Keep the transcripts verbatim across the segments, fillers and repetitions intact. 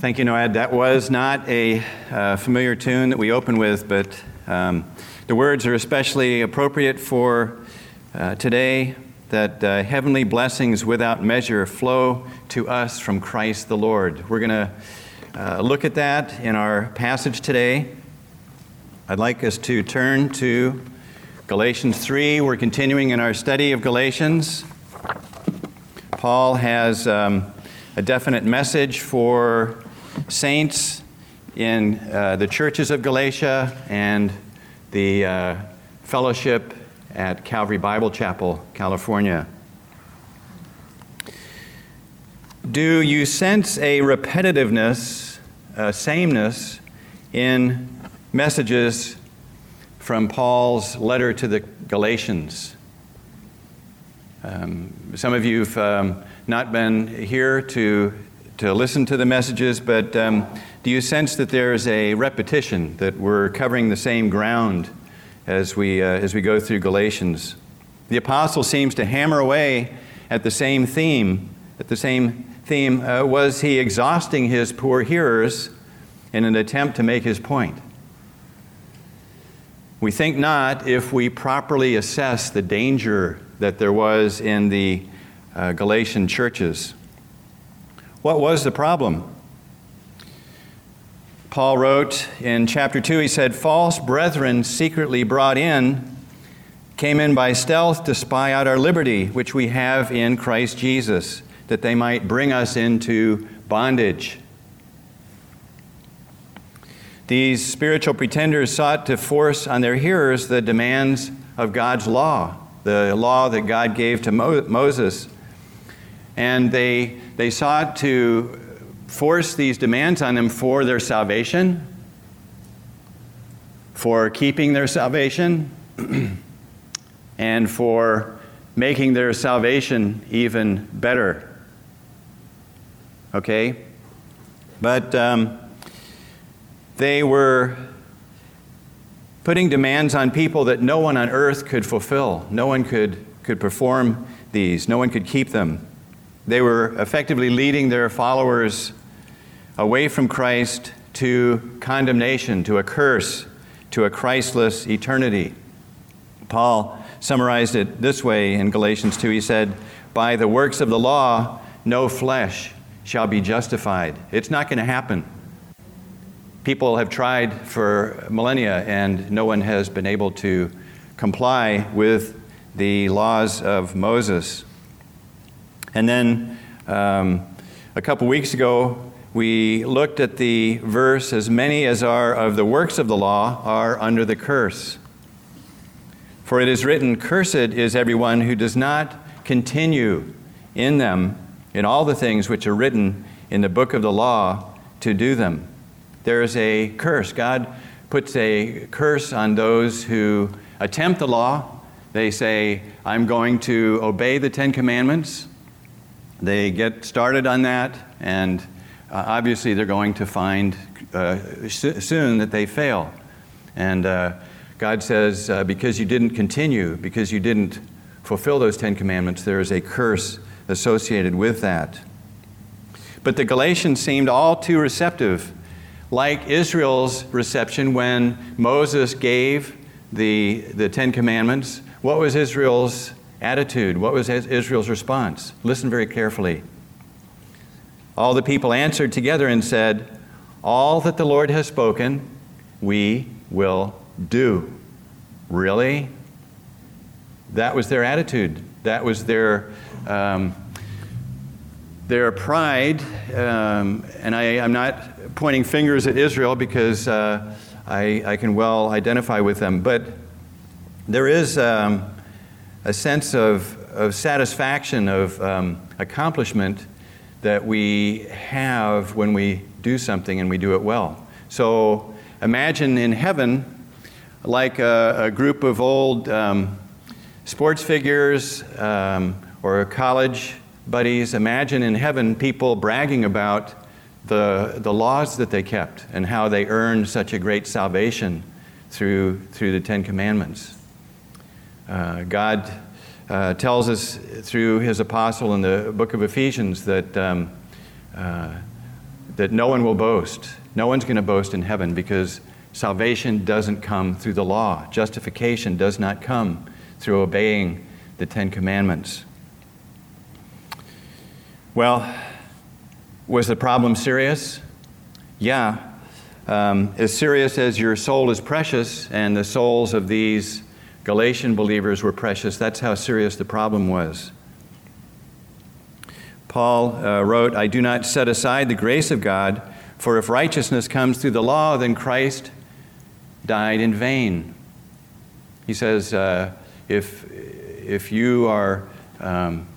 Thank you, Noad. That was not a uh, familiar tune that we open with, but um, the words are especially appropriate for uh, today, that uh, heavenly blessings without measure flow to us from Christ the Lord. We're going to uh, look at that in our passage today. I'd like us to turn to Galatians three. We're continuing in our study of Galatians. Paul has um, a definite message for saints in uh, the churches of Galatia and the uh, fellowship at Calvary Bible Chapel, California. Do you sense a repetitiveness, a sameness in messages from Paul's letter to the Galatians? Um, some of you have um, not been here to to listen to the messages, but um, do you sense that there is a repetition, that we're covering the same ground as we uh, as we go through Galatians? The apostle seems to hammer away at the same theme. At the same theme, uh, was he exhausting his poor hearers in an attempt to make his point? We think not, if we properly assess the danger that there was in the uh, Galatian churches. What was the problem? Paul wrote in chapter two, he said, "False brethren secretly brought in, came in by stealth to spy out our liberty, which we have in Christ Jesus, that they might bring us into bondage." These spiritual pretenders sought to force on their hearers the demands of God's law, the law that God gave to Mo- Moses. And they they sought to force these demands on them for their salvation, for keeping their salvation, and for making their salvation even better. Okay? But um, they were putting demands on people that no one on earth could fulfill. No one could, could perform these. No one could keep them. They were effectively leading their followers away from Christ to condemnation, to a curse, to a Christless eternity. Paul summarized it this way in Galatians two. He said, "By the works of the law, no flesh shall be justified." It's not going to happen. People have tried for millennia, and no one has been able to comply with the laws of Moses. And then um, a couple weeks ago, we looked at the verse, "As many as are of the works of the law are under the curse. For it is written, cursed is everyone who does not continue in them, in all the things which are written in the book of the law, to do them." There is a curse. God puts a curse on those who attempt the law. They say, "I'm going to obey the Ten Commandments." They get started on that, and uh, obviously they're going to find uh, soon that they fail. And uh, God says, uh, because you didn't continue, because you didn't fulfill those Ten Commandments, there is a curse associated with that. But the Galatians seemed all too receptive, like Israel's reception when Moses gave the, the Ten Commandments. What was Israel's attitude? What was Israel's response? Listen very carefully. "All the people answered together and said, 'All that the Lord has spoken, we will do.'" Really? That was their attitude. That was their um, their pride. Um, and I, I'm not pointing fingers at Israel, because uh, I, I can well identify with them. But there is um, a sense of, of satisfaction, of um, accomplishment that we have when we do something and we do it well. So imagine in heaven, like a, a group of old um, sports figures um, or college buddies, imagine in heaven people bragging about The, the laws that they kept and how they earned such a great salvation through through the Ten Commandments. Uh, God uh, tells us through his apostle in the book of Ephesians that um, uh, that no one will boast. No one's going to boast in heaven because salvation doesn't come through the law. Justification does not come through obeying the Ten Commandments. Well, was the problem serious? Yeah. Um, as serious as your soul is precious, and the souls of these Galatian believers were precious, that's how serious the problem was. Paul uh, wrote, I do not set aside the grace of God, for if righteousness comes through the law, then Christ died in vain. He says, uh, if, if you are um,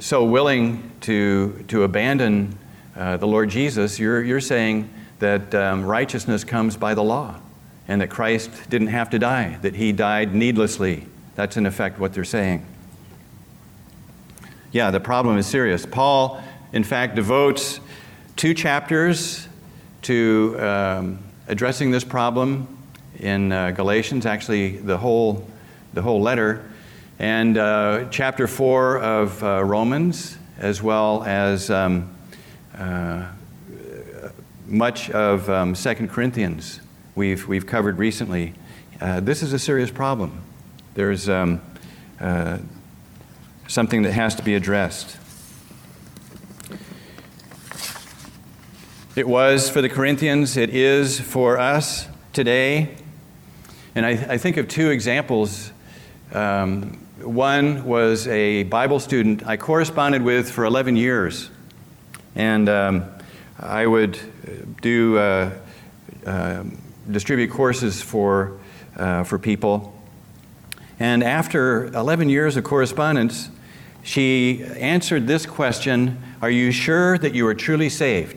so willing to, to abandon Uh, the Lord Jesus, you're you're saying that um, righteousness comes by the law, and that Christ didn't have to die, that he died needlessly. That's in effect what they're saying. Yeah, the problem is serious. Paul, in fact, devotes two chapters to um, addressing this problem in uh, Galatians. Actually, the whole the whole letter, and uh, chapter four of uh, Romans, as well as. Um, Uh, much of um, Second Corinthians we've we've covered recently. Uh, this is a serious problem. There's um, uh, something that has to be addressed. It was for the Corinthians. It is for us today. And I, I think of two examples. Um, one was a Bible student I corresponded with for eleven years. And um, I would do uh, uh, distribute courses for uh, for people. And after eleven years of correspondence, she answered this question: "Are you sure that you are truly saved?"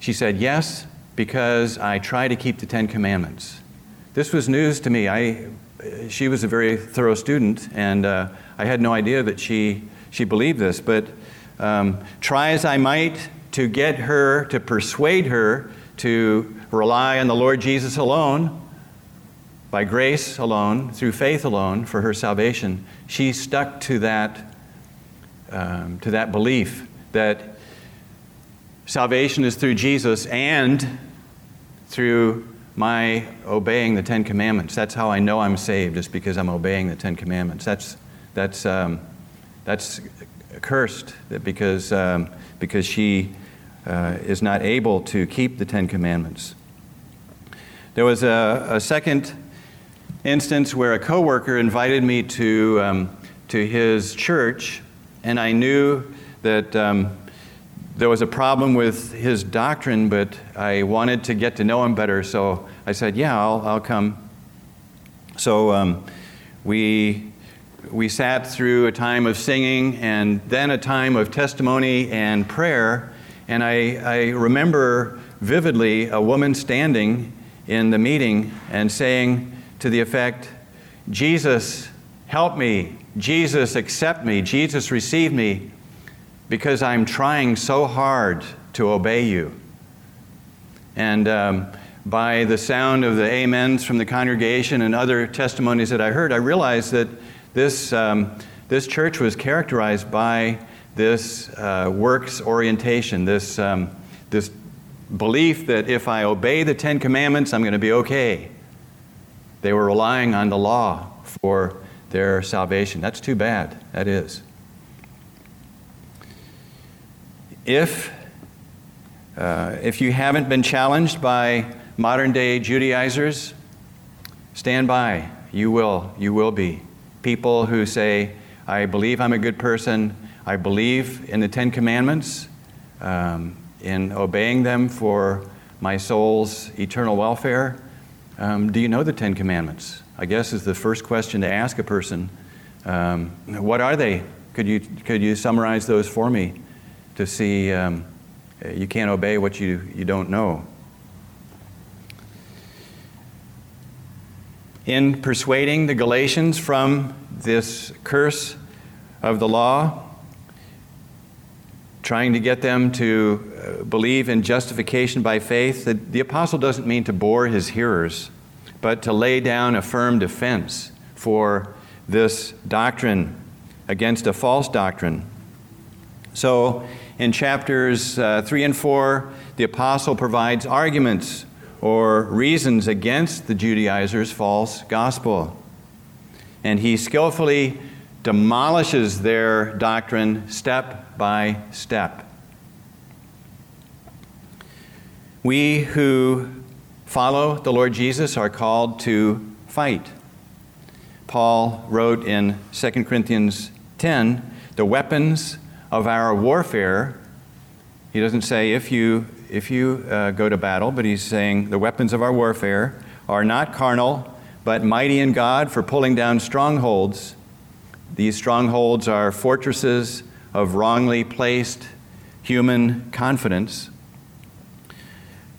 She said, "Yes, because I try to keep the Ten Commandments." This was news to me. I she was a very thorough student, and uh, I had no idea that she she believed this, but. Um, try as I might to get her, to persuade her to rely on the Lord Jesus alone, by grace alone, through faith alone, for her salvation, she stuck to that, um, to that belief that salvation is through Jesus and through my obeying the Ten Commandments. That's how I know I'm saved, is because I'm obeying the Ten Commandments. That's that's um, that's. Cursed that because um, because she uh, is not able to keep the Ten Commandments. There was a, a second instance where a coworker invited me to um, to his church, and I knew that um, there was a problem with his doctrine, but I wanted to get to know him better, so I said, "Yeah, I'll I'll come." So um, we. We sat through a time of singing and then a time of testimony and prayer, and I, I remember vividly a woman standing in the meeting and saying to the effect, "Jesus, help me. Jesus, accept me. Jesus, receive me, because I'm trying so hard to obey you." And um, by the sound of the amens from the congregation and other testimonies that I heard, I realized that This um, this church was characterized by this uh, works orientation, this um, this belief that if I obey the Ten Commandments, I'm going to be okay. They were relying on the law for their salvation. That's too bad. That is. If uh, if you haven't been challenged by modern day Judaizers, stand by. You will. You will be. People who say, "I believe I'm a good person, I believe in the Ten Commandments, um, in obeying them for my soul's eternal welfare." Um, do you know the Ten Commandments? I guess is the first question to ask a person. Um, what are they? Could you could you summarize those for me to see um, you can't obey what you, you don't know? In persuading the Galatians from this curse of the law, trying to get them to believe in justification by faith, that the apostle doesn't mean to bore his hearers, but to lay down a firm defense for this doctrine against a false doctrine. So in chapters uh, three and four, the apostle provides arguments or reasons against the Judaizers' false gospel. And he skillfully demolishes their doctrine step by step. We who follow the Lord Jesus are called to fight. Paul wrote in Second Corinthians ten, the weapons of our warfare. He doesn't say if you if you uh, go to battle, but he's saying the weapons of our warfare are not carnal, but mighty in God for pulling down strongholds. These strongholds are fortresses of wrongly placed human confidence,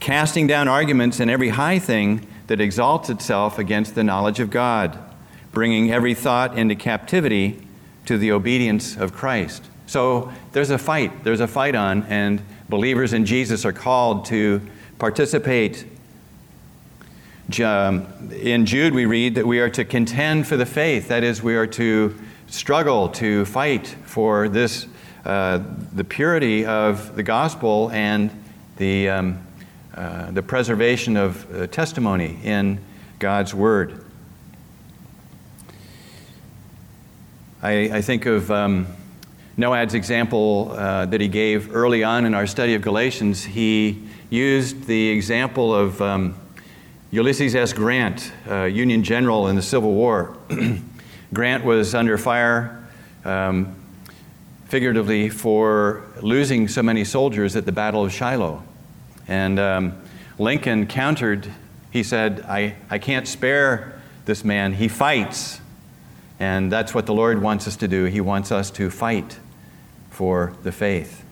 casting down arguments and every high thing that exalts itself against the knowledge of God, bringing every thought into captivity to the obedience of Christ. So there's a fight. There's a fight on, and believers in Jesus are called to participate. In Jude, we read that we are to contend for the faith. That is, we are to struggle to fight for this, uh, the purity of the gospel and the um, uh, the preservation of uh, testimony in God's word. I, I think of um, Noad's example uh, that he gave early on in our study of Galatians. He used the example of um, Ulysses S. Grant, uh, Union general in the Civil War. Grant was under fire, um, figuratively, for losing so many soldiers at the Battle of Shiloh. And um, Lincoln countered. He said, I, I can't spare this man. He fights. And that's what the Lord wants us to do. He wants us to fight for the faith.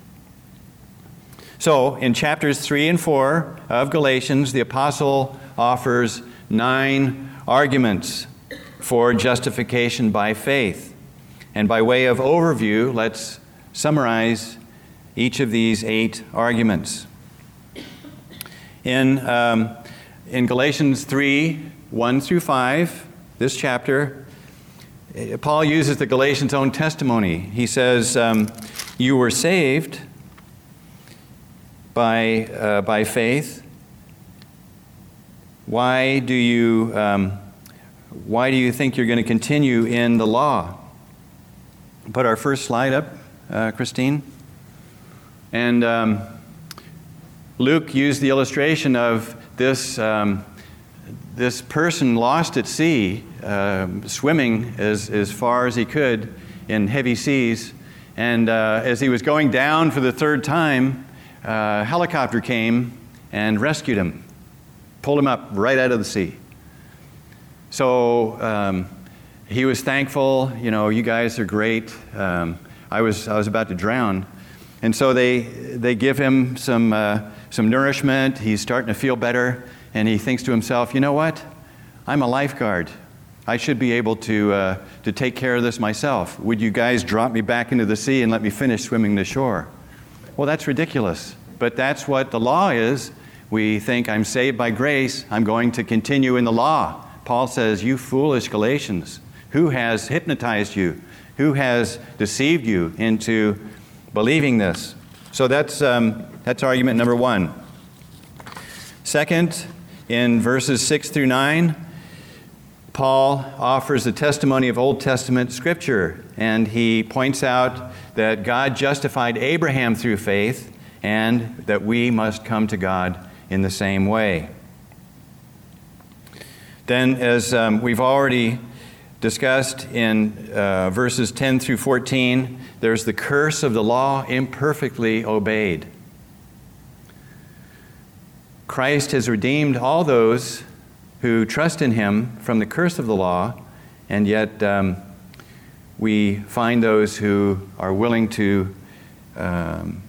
So in chapters three and four of Galatians, the apostle offers nine arguments for justification by faith. And by way of overview, let's summarize each of these eight arguments. In, um, in Galatians three, one through five, this chapter, Paul uses the Galatians' own testimony. He says, um, you were saved by, uh, by faith. Why do you um, why do you think you're going to continue in the law? Put our first slide up, uh, Christine. And um, Luke used the illustration of this um, this person lost at sea, uh, swimming as as far as he could in heavy seas, and uh, as he was going down for the third time, uh, a helicopter came and rescued him. Pulled him up right out of the sea. So um, he was thankful. You know, you guys are great. Um, I was I was about to drown, and so they they give him some uh, some nourishment. He's starting to feel better, and he thinks to himself, you know what? I'm a lifeguard. I should be able to uh, to take care of this myself. Would you guys drop me back into the sea and let me finish swimming to shore? Well, that's ridiculous. But that's what the law is. We think, I'm saved by grace, I'm going to continue in the law. Paul says, you foolish Galatians, who has hypnotized you? Who has deceived you into believing this? So that's um, that's argument number one. Second, in verses six through nine, Paul offers the testimony of Old Testament scripture, and he points out that God justified Abraham through faith, and that we must come to God in the same way. Then, as um, we've already discussed in uh, verses ten through fourteen, there's the curse of the law imperfectly obeyed. Christ has redeemed all those who trust in him from the curse of the law, and yet um, we find those who are willing to um,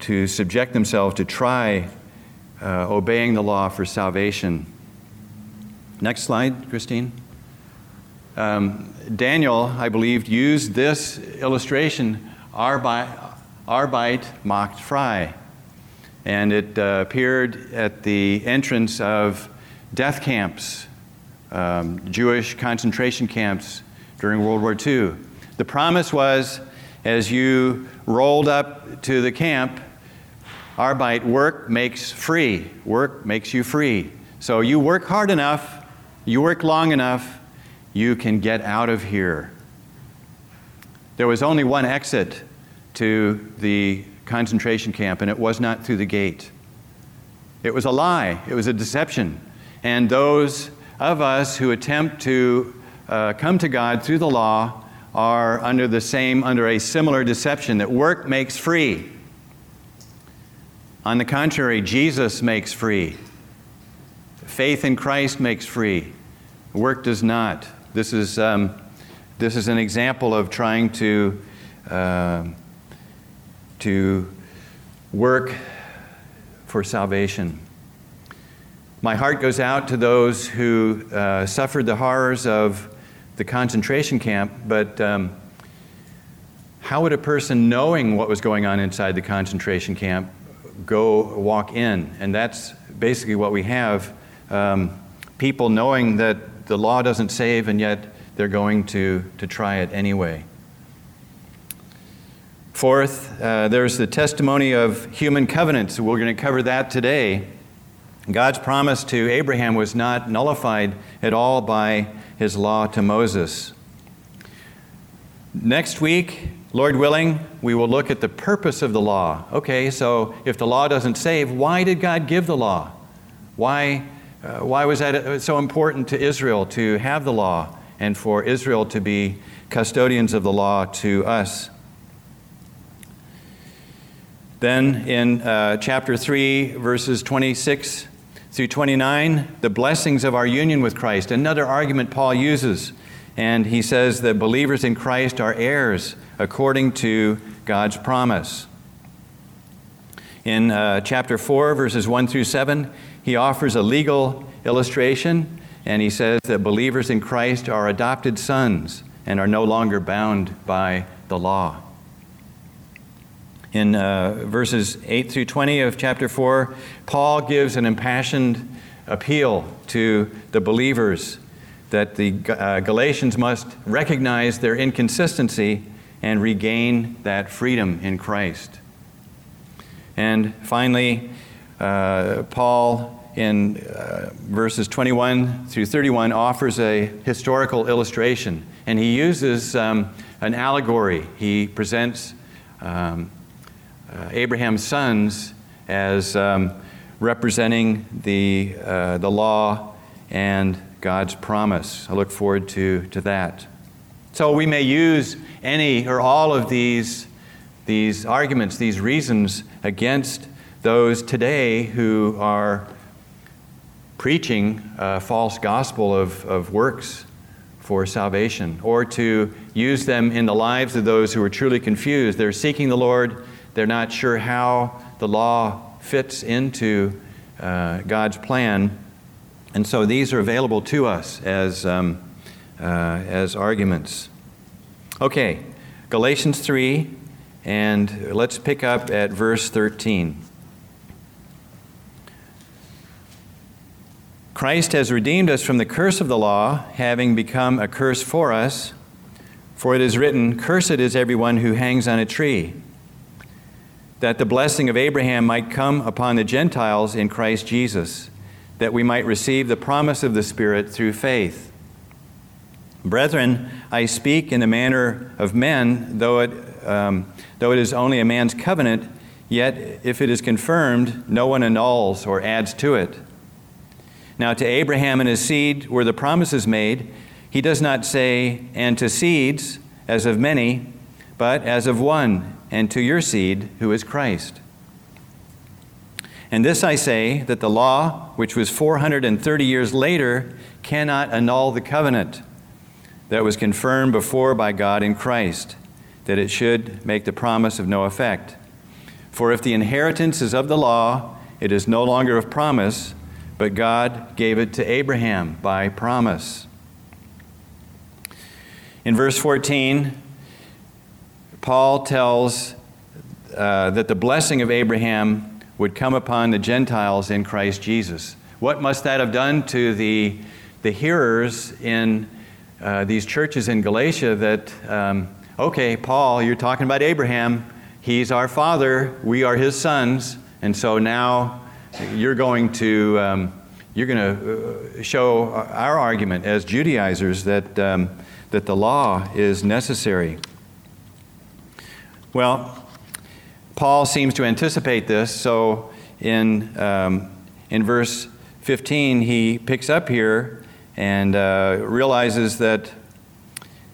to subject themselves to try Uh, obeying the law for salvation. Next slide, Christine. Um, Daniel, I believe, used this illustration, Arbeit macht frei. And it uh, appeared at the entrance of death camps, um, Jewish concentration camps during World War Two. The promise was, as you rolled up to the camp, Arbeit, work makes free. Work makes you free. So you work hard enough, you work long enough, you can get out of here. There was only one exit to the concentration camp, and it was not through the gate. It was a lie. It was a deception. And those of us who attempt to uh, come to God through the law are under the same, under a similar deception that work makes free. On the contrary, Jesus makes free. Faith in Christ makes free. Work does not. This is um, this is an example of trying to uh, to work for salvation. My heart goes out to those who uh, suffered the horrors of the concentration camp, but um, how would a person knowing what was going on inside the concentration camp go walk in? And that's basically what we have. Um, people knowing that the law doesn't save, and yet they're going to, to try it anyway. Fourth, uh, there's the testimony of human covenants. We're going to cover that today. God's promise to Abraham was not nullified at all by his law to Moses. Next week, Lord willing, we will look at the purpose of the law. Okay, so if the law doesn't save, why did God give the law? Why, uh, why was that so important to Israel to have the law, and for Israel to be custodians of the law to us? Then in uh, chapter three, verses twenty-six through twenty-nine, the blessings of our union with Christ, another argument Paul uses. And he says that believers in Christ are heirs according to God's promise. In uh, chapter four, verses one through seven, he offers a legal illustration, and he says that believers in Christ are adopted sons and are no longer bound by the law. In uh, verses eight through twenty of chapter four, Paul gives an impassioned appeal to the believers that the uh, Galatians must recognize their inconsistency and regain that freedom in Christ. And finally, uh, Paul in uh, verses twenty-one through thirty-one offers a historical illustration, and he uses um, an allegory. He presents um, uh, Abraham's sons as um, representing the uh, the law and God's promise. I look forward to, to that. So we may use any or all of these, these arguments, these reasons against those today who are preaching a false gospel of, of works for salvation, or to use them in the lives of those who are truly confused. They're seeking the Lord. They're not sure how the law fits into uh, God's plan. And so these are available to us as um, uh, as arguments. Okay, Galatians three, and let's pick up at verse thirteen. Christ has redeemed us from the curse of the law, having become a curse for us. For it is written, "Cursed is everyone who hangs on a tree," that the blessing of Abraham might come upon the Gentiles in Christ Jesus, that we might receive the promise of the Spirit through faith. Brethren, I speak in the manner of men, though it, um, though it is only a man's covenant, yet if it is confirmed, no one annuls or adds to it. Now to Abraham and his seed were the promises made. He does not say, "and to seeds," as of many, but as of one, and to your seed, who is Christ. And this I say, that the law, which was four hundred thirty years later, cannot annul the covenant that was confirmed before by God in Christ, that it should make the promise of no effect. For if the inheritance is of the law, it is no longer of promise, but God gave it to Abraham by promise. In verse fourteen, Paul tells uh, that the blessing of Abraham would come upon the Gentiles in Christ Jesus. What must that have done to the, the hearers in uh, these churches in Galatia that, um, okay, Paul, you're talking about Abraham. He's our father. We are his sons. And so now you're going to um, you're going to show our argument as Judaizers that um, that the law is necessary. Well, Paul seems to anticipate this. So in um, in verse fifteen, he picks up here and uh, realizes that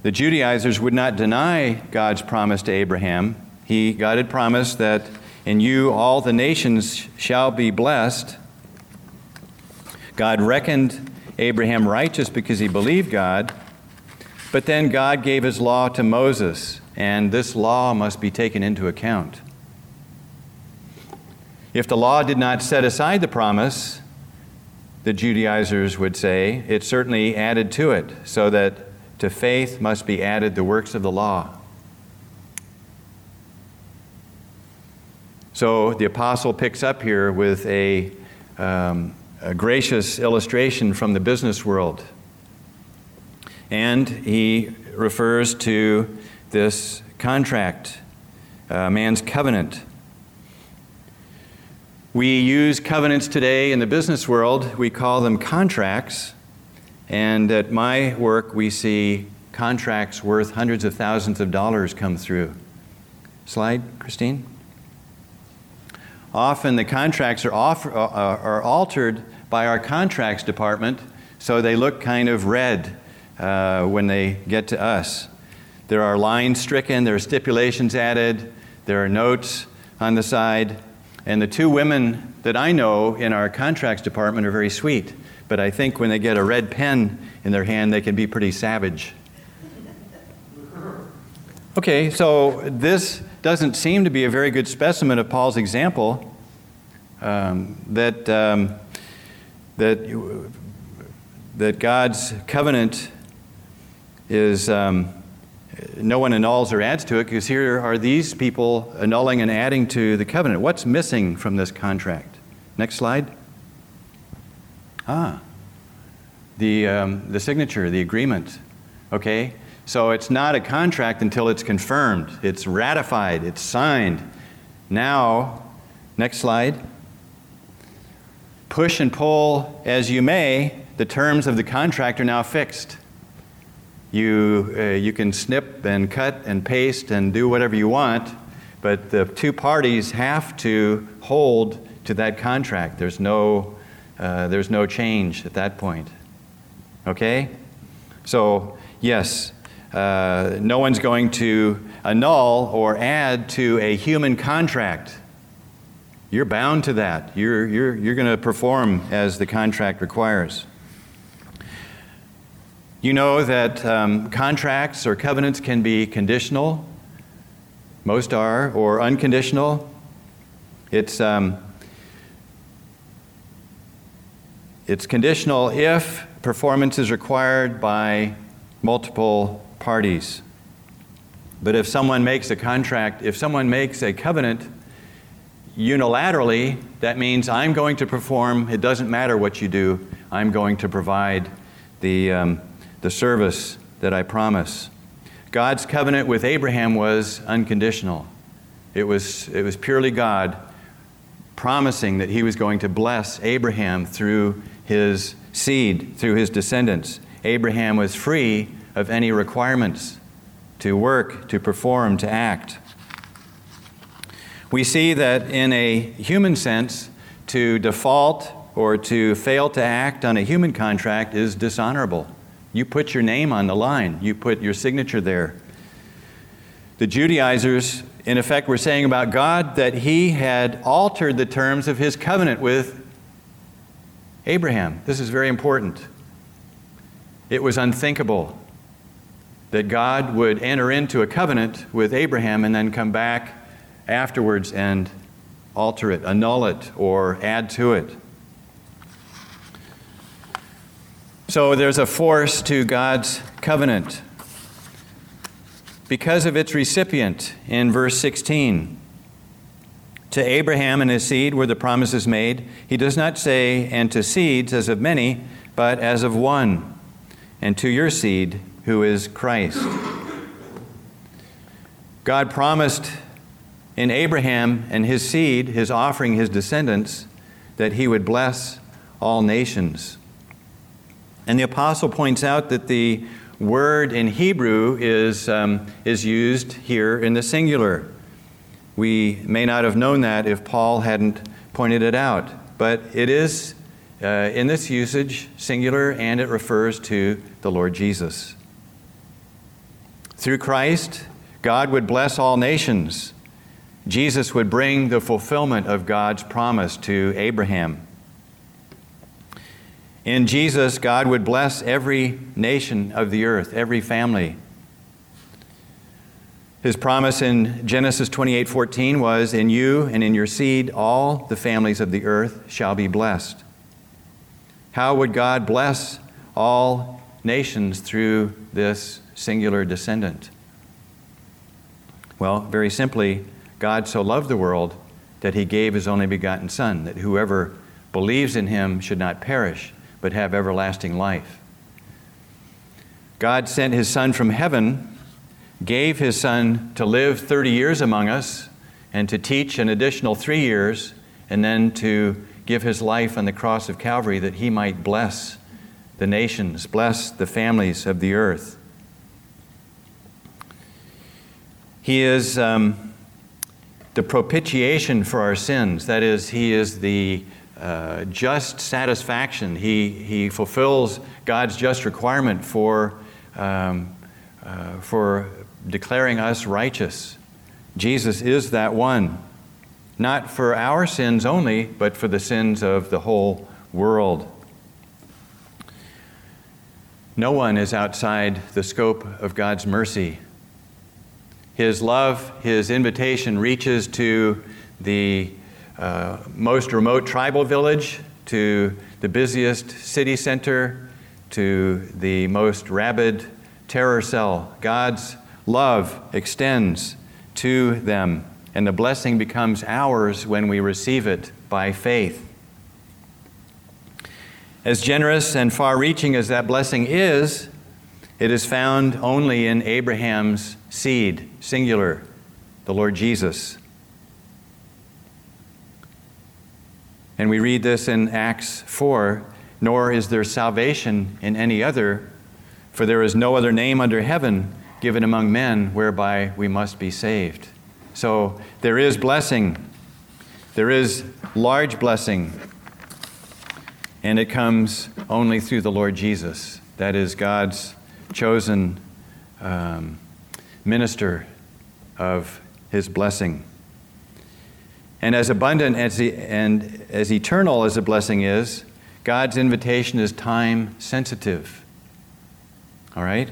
the Judaizers would not deny God's promise to Abraham. He, God had promised that in you all the nations shall be blessed. God reckoned Abraham righteous because he believed God. But then God gave his law to Moses, and this law must be taken into account. If the law did not set aside the promise, the Judaizers would say, it certainly added to it, so that to faith must be added the works of the law. So the apostle picks up here with a, um, a gracious illustration from the business world. And he refers to this contract, uh, man's covenant. We use covenants today in the business world. We call them contracts. And at my work, we see contracts worth hundreds of thousands of dollars come through. Slide, Christine. Often the contracts are, off, uh, are altered by our contracts department, so they look kind of red uh, when they get to us. There are lines stricken, there are stipulations added, there are notes on the side. And the two women that I know in our contracts department are very sweet, but I think when they get a red pen in their hand, they can be pretty savage. Okay, so this doesn't seem to be a very good specimen of Paul's example um, that um, that that God's covenant is um, no one annuls or adds to it, because here are these people annulling and adding to the covenant. What's missing from this contract? Next slide. Ah, the um, the signature, the agreement. Okay. So it's not a contract until it's confirmed, it's ratified, it's signed. Now, next slide. Push and pull as you may, the terms of the contract are now fixed. You uh, you can snip and cut and paste and do whatever you want, but the two parties have to hold to that contract. There's no uh, there's no change at that point. Okay? So, yes. Uh, no one's going to annul or add to a human contract. You're bound to that. You're, you're, you're going to perform as the contract requires. You know that um, contracts or covenants can be conditional. Most are, or unconditional. It's, um, it's conditional if performance is required by multiple parties. But if someone makes a contract, if someone makes a covenant unilaterally, that means I'm going to perform, it doesn't matter what you do, I'm going to provide the, um, the service that I promise. God's covenant with Abraham was unconditional. It was, it was purely God promising that he was going to bless Abraham through his seed, through his descendants. Abraham was free of any requirements to work, to perform, to act. We see that in a human sense, to default or to fail to act on a human contract is dishonorable. You put your name on the line. You put your signature there. The Judaizers, in effect, were saying about God that he had altered the terms of his covenant with Abraham. This is very important. It was unthinkable that God would enter into a covenant with Abraham and then come back afterwards and alter it, annul it, or add to it. So there's a force to God's covenant because of its recipient in verse sixteen. To Abraham and his seed were the promises made. He does not say, and to seeds as of many, but as of one. And to your seed, who is Christ. God promised in Abraham and his seed, his offering, his descendants, that he would bless all nations. And the apostle points out that the word in Hebrew is um, is used here in the singular. We may not have known that if Paul hadn't pointed it out, but it is uh, in this usage singular, and it refers to the Lord Jesus. Through Christ, God would bless all nations. Jesus would bring the fulfillment of God's promise to Abraham. In Jesus, God would bless every nation of the earth, every family. His promise in Genesis twenty-eight fourteen was, "In you and in your seed, all the families of the earth shall be blessed." How would God bless all nations through this singular descendant? Well, very simply, God so loved the world that he gave his only begotten Son, that whoever believes in him should not perish, but have everlasting life. God sent his Son from heaven, gave his Son to live thirty years among us, and to teach an additional three years, and then to give his life on the cross of Calvary that he might bless the nations, bless the families of the earth. He is um, the propitiation for our sins. That is, he is the Uh, just satisfaction. He he fulfills God's just requirement for um, uh, for declaring us righteous. Jesus is that one, not for our sins only, but for the sins of the whole world. No one is outside the scope of God's mercy. His love, his invitation reaches to the Uh, most remote tribal village, to the busiest city center, to the most rabid terror cell. God's love extends to them, and the blessing becomes ours when we receive it by faith. As generous and far-reaching as that blessing is, it is found only in Abraham's seed, singular, the Lord Jesus. And we read this in Acts four, "Nor is there salvation in any other, for there is no other name under heaven given among men whereby we must be saved." So there is blessing. There is large blessing. And it comes only through the Lord Jesus. That is God's chosen um, minister of his blessing. And as abundant as the, and as eternal as the blessing is, God's invitation is time sensitive. All right?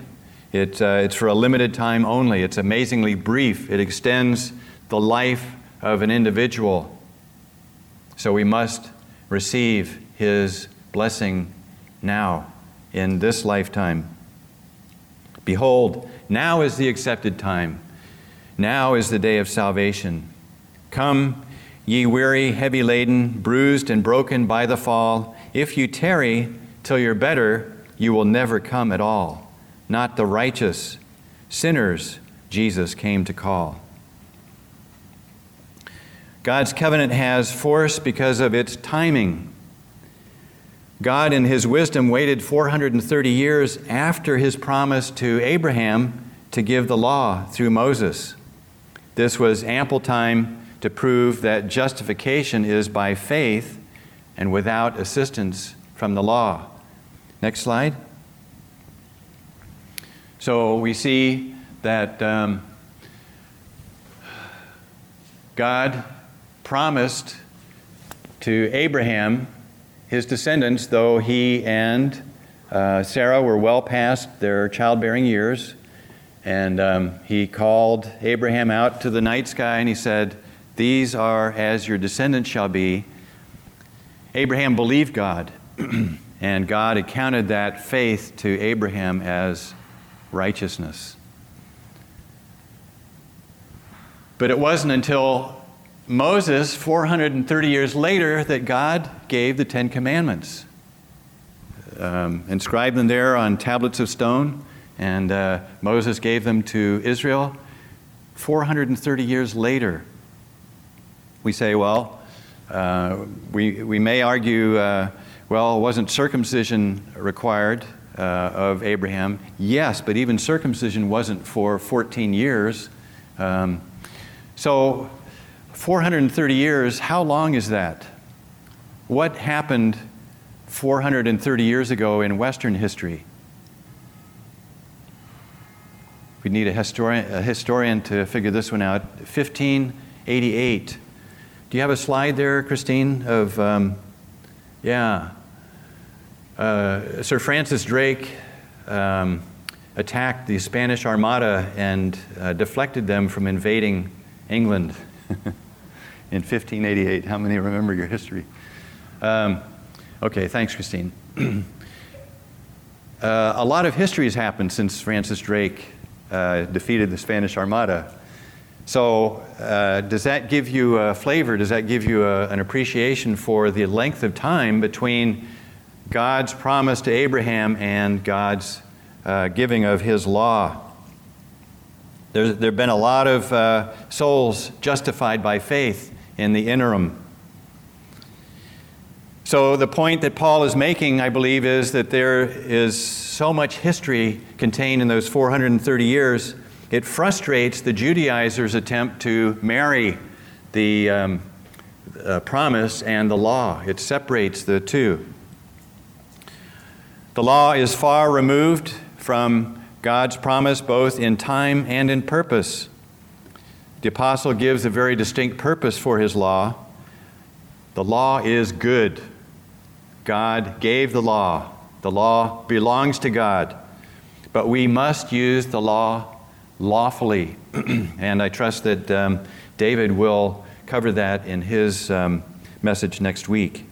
It, uh, it's for a limited time only. It's amazingly brief. It extends the life of an individual. So we must receive his blessing now, in this lifetime. Behold, now is the accepted time. Now is the day of salvation. Come, ye weary, heavy laden, bruised and broken by the fall. If you tarry till you're better, you will never come at all. Not the righteous, sinners Jesus came to call. God's covenant has force because of its timing. God in his wisdom waited four hundred thirty years after his promise to Abraham to give the law through Moses. This was ample time to prove that justification is by faith and without assistance from the law. Next slide. So we see that um, God promised to Abraham his descendants, though he and uh, Sarah were well past their childbearing years. And um, he called Abraham out to the night sky and he said, "These are as your descendants shall be." Abraham believed God, and God accounted that faith to Abraham as righteousness. But it wasn't until Moses, four hundred thirty years later, that God gave the Ten Commandments. Um, inscribed them there on tablets of stone, and uh, Moses gave them to Israel. four hundred thirty years later, we say, well, uh, we, we may argue, uh, well, wasn't circumcision required uh, of Abraham? Yes, but even circumcision wasn't for fourteen years. Um, so four hundred thirty years, how long is that? What happened four hundred thirty years ago in Western history? We need a historian, a historian to figure this one out. fifteen eighty-eight. Do you have a slide there, Christine? Of um, yeah, uh, Sir Francis Drake um, attacked the Spanish Armada and uh, deflected them from invading England in fifteen eighty-eight. How many remember your history? Um, okay, thanks, Christine. uh, a lot of history has happened since Francis Drake Uh, defeated the Spanish Armada. So uh, does that give you a flavor? Does that give you a, an appreciation for the length of time between God's promise to Abraham and God's uh, giving of his law? There have been a lot of uh, souls justified by faith in the interim. So the point that Paul is making, I believe, is that there is so much history contained in those four hundred thirty years, it frustrates the Judaizers' attempt to marry the um, uh, promise and the law. It separates the two. The law is far removed from God's promise, both in time and in purpose. The apostle gives a very distinct purpose for his law. The law is good. God gave the law. The law belongs to God. But we must use the law lawfully. And I trust that um, David will cover that in his um, message next week.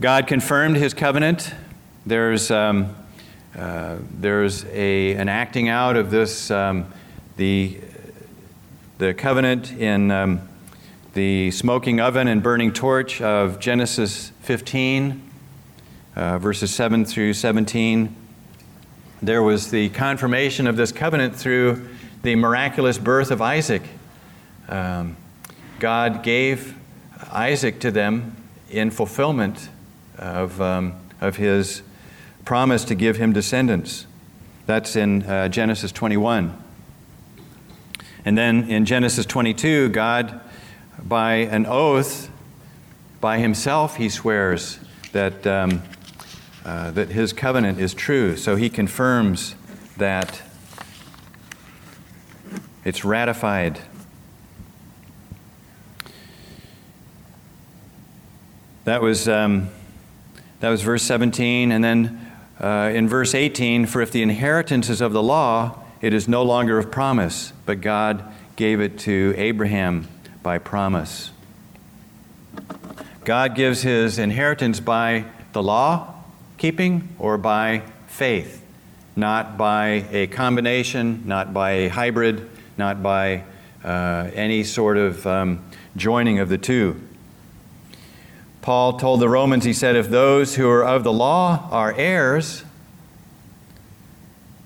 God confirmed his covenant. There's um, uh, there's a an acting out of this um, the the covenant in um, the smoking oven and burning torch of Genesis fifteen, uh, verses seven through seventeen. There was the confirmation of this covenant through the miraculous birth of Isaac. Um, God gave Isaac to them in fulfillment of, um, of his promise to give him descendants. That's in uh, Genesis twenty-one. And then in Genesis twenty-two, God, by an oath, by himself, he swears that um, uh, that his covenant is true. So he confirms that it's ratified. That was um, that was verse seventeen, and then uh, in verse eighteen, for if the inheritance is of the law, it is no longer of promise, but God gave it to Abraham by promise. God gives his inheritance by the law keeping or by faith, not by a combination, not by a hybrid, not by uh, any sort of um, joining of the two. Paul told the Romans, he said, if those who are of the law are heirs,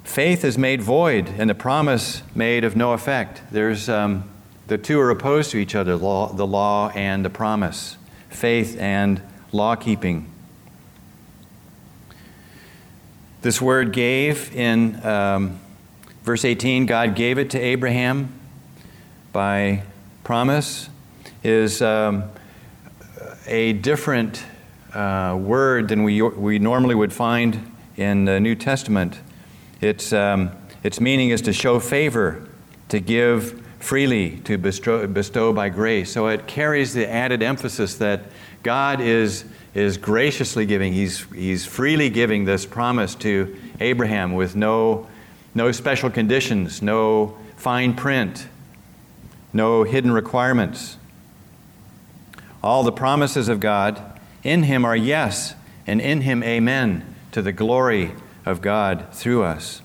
faith is made void and the promise made of no effect. There's um, the two are opposed to each other, law, the law and the promise, faith and law-keeping. This word gave in um, verse eighteen, God gave it to Abraham by promise, is um, a different uh, word than we we normally would find in the New Testament. Its um, its meaning is to show favor, to give freely, to bestow, bestow by grace. So it carries the added emphasis that God is is graciously giving. He's he's freely giving this promise to Abraham with no no special conditions, no fine print, no hidden requirements. All the promises of God in him are yes, and in him amen, to the glory of God through us.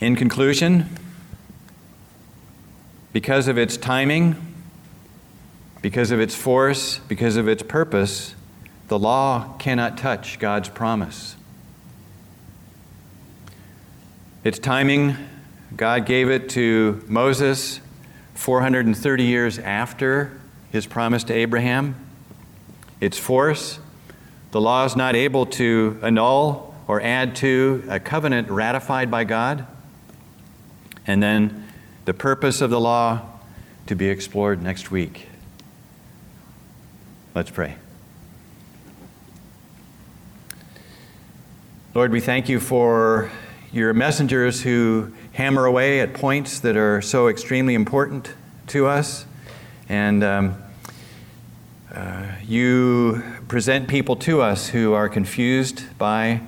In conclusion, because of its timing, because of its force, because of its purpose, the law cannot touch God's promise. Its timing, God gave it to Moses four hundred thirty years after his promise to Abraham. Its force, the law is not able to annul or add to a covenant ratified by God. And then the purpose of the law to be explored next week. Let's pray. Lord, we thank you for your messengers who hammer away at points that are so extremely important to us. And um, uh, you present people to us who are confused by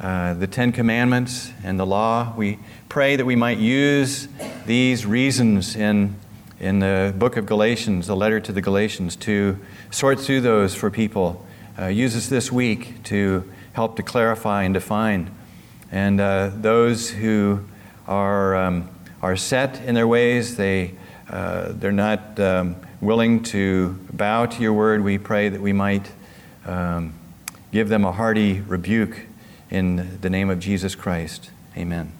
uh, the Ten Commandments and the law. We pray that we might use these reasons in, in the book of Galatians, the letter to the Galatians, to sort through those for people. Uh, use us this week to help to clarify and define. And uh, those who are um, are set in their ways, they uh, they're not um, willing to bow to your word. We pray that we might um, give them a hearty rebuke in the name of Jesus Christ. Amen.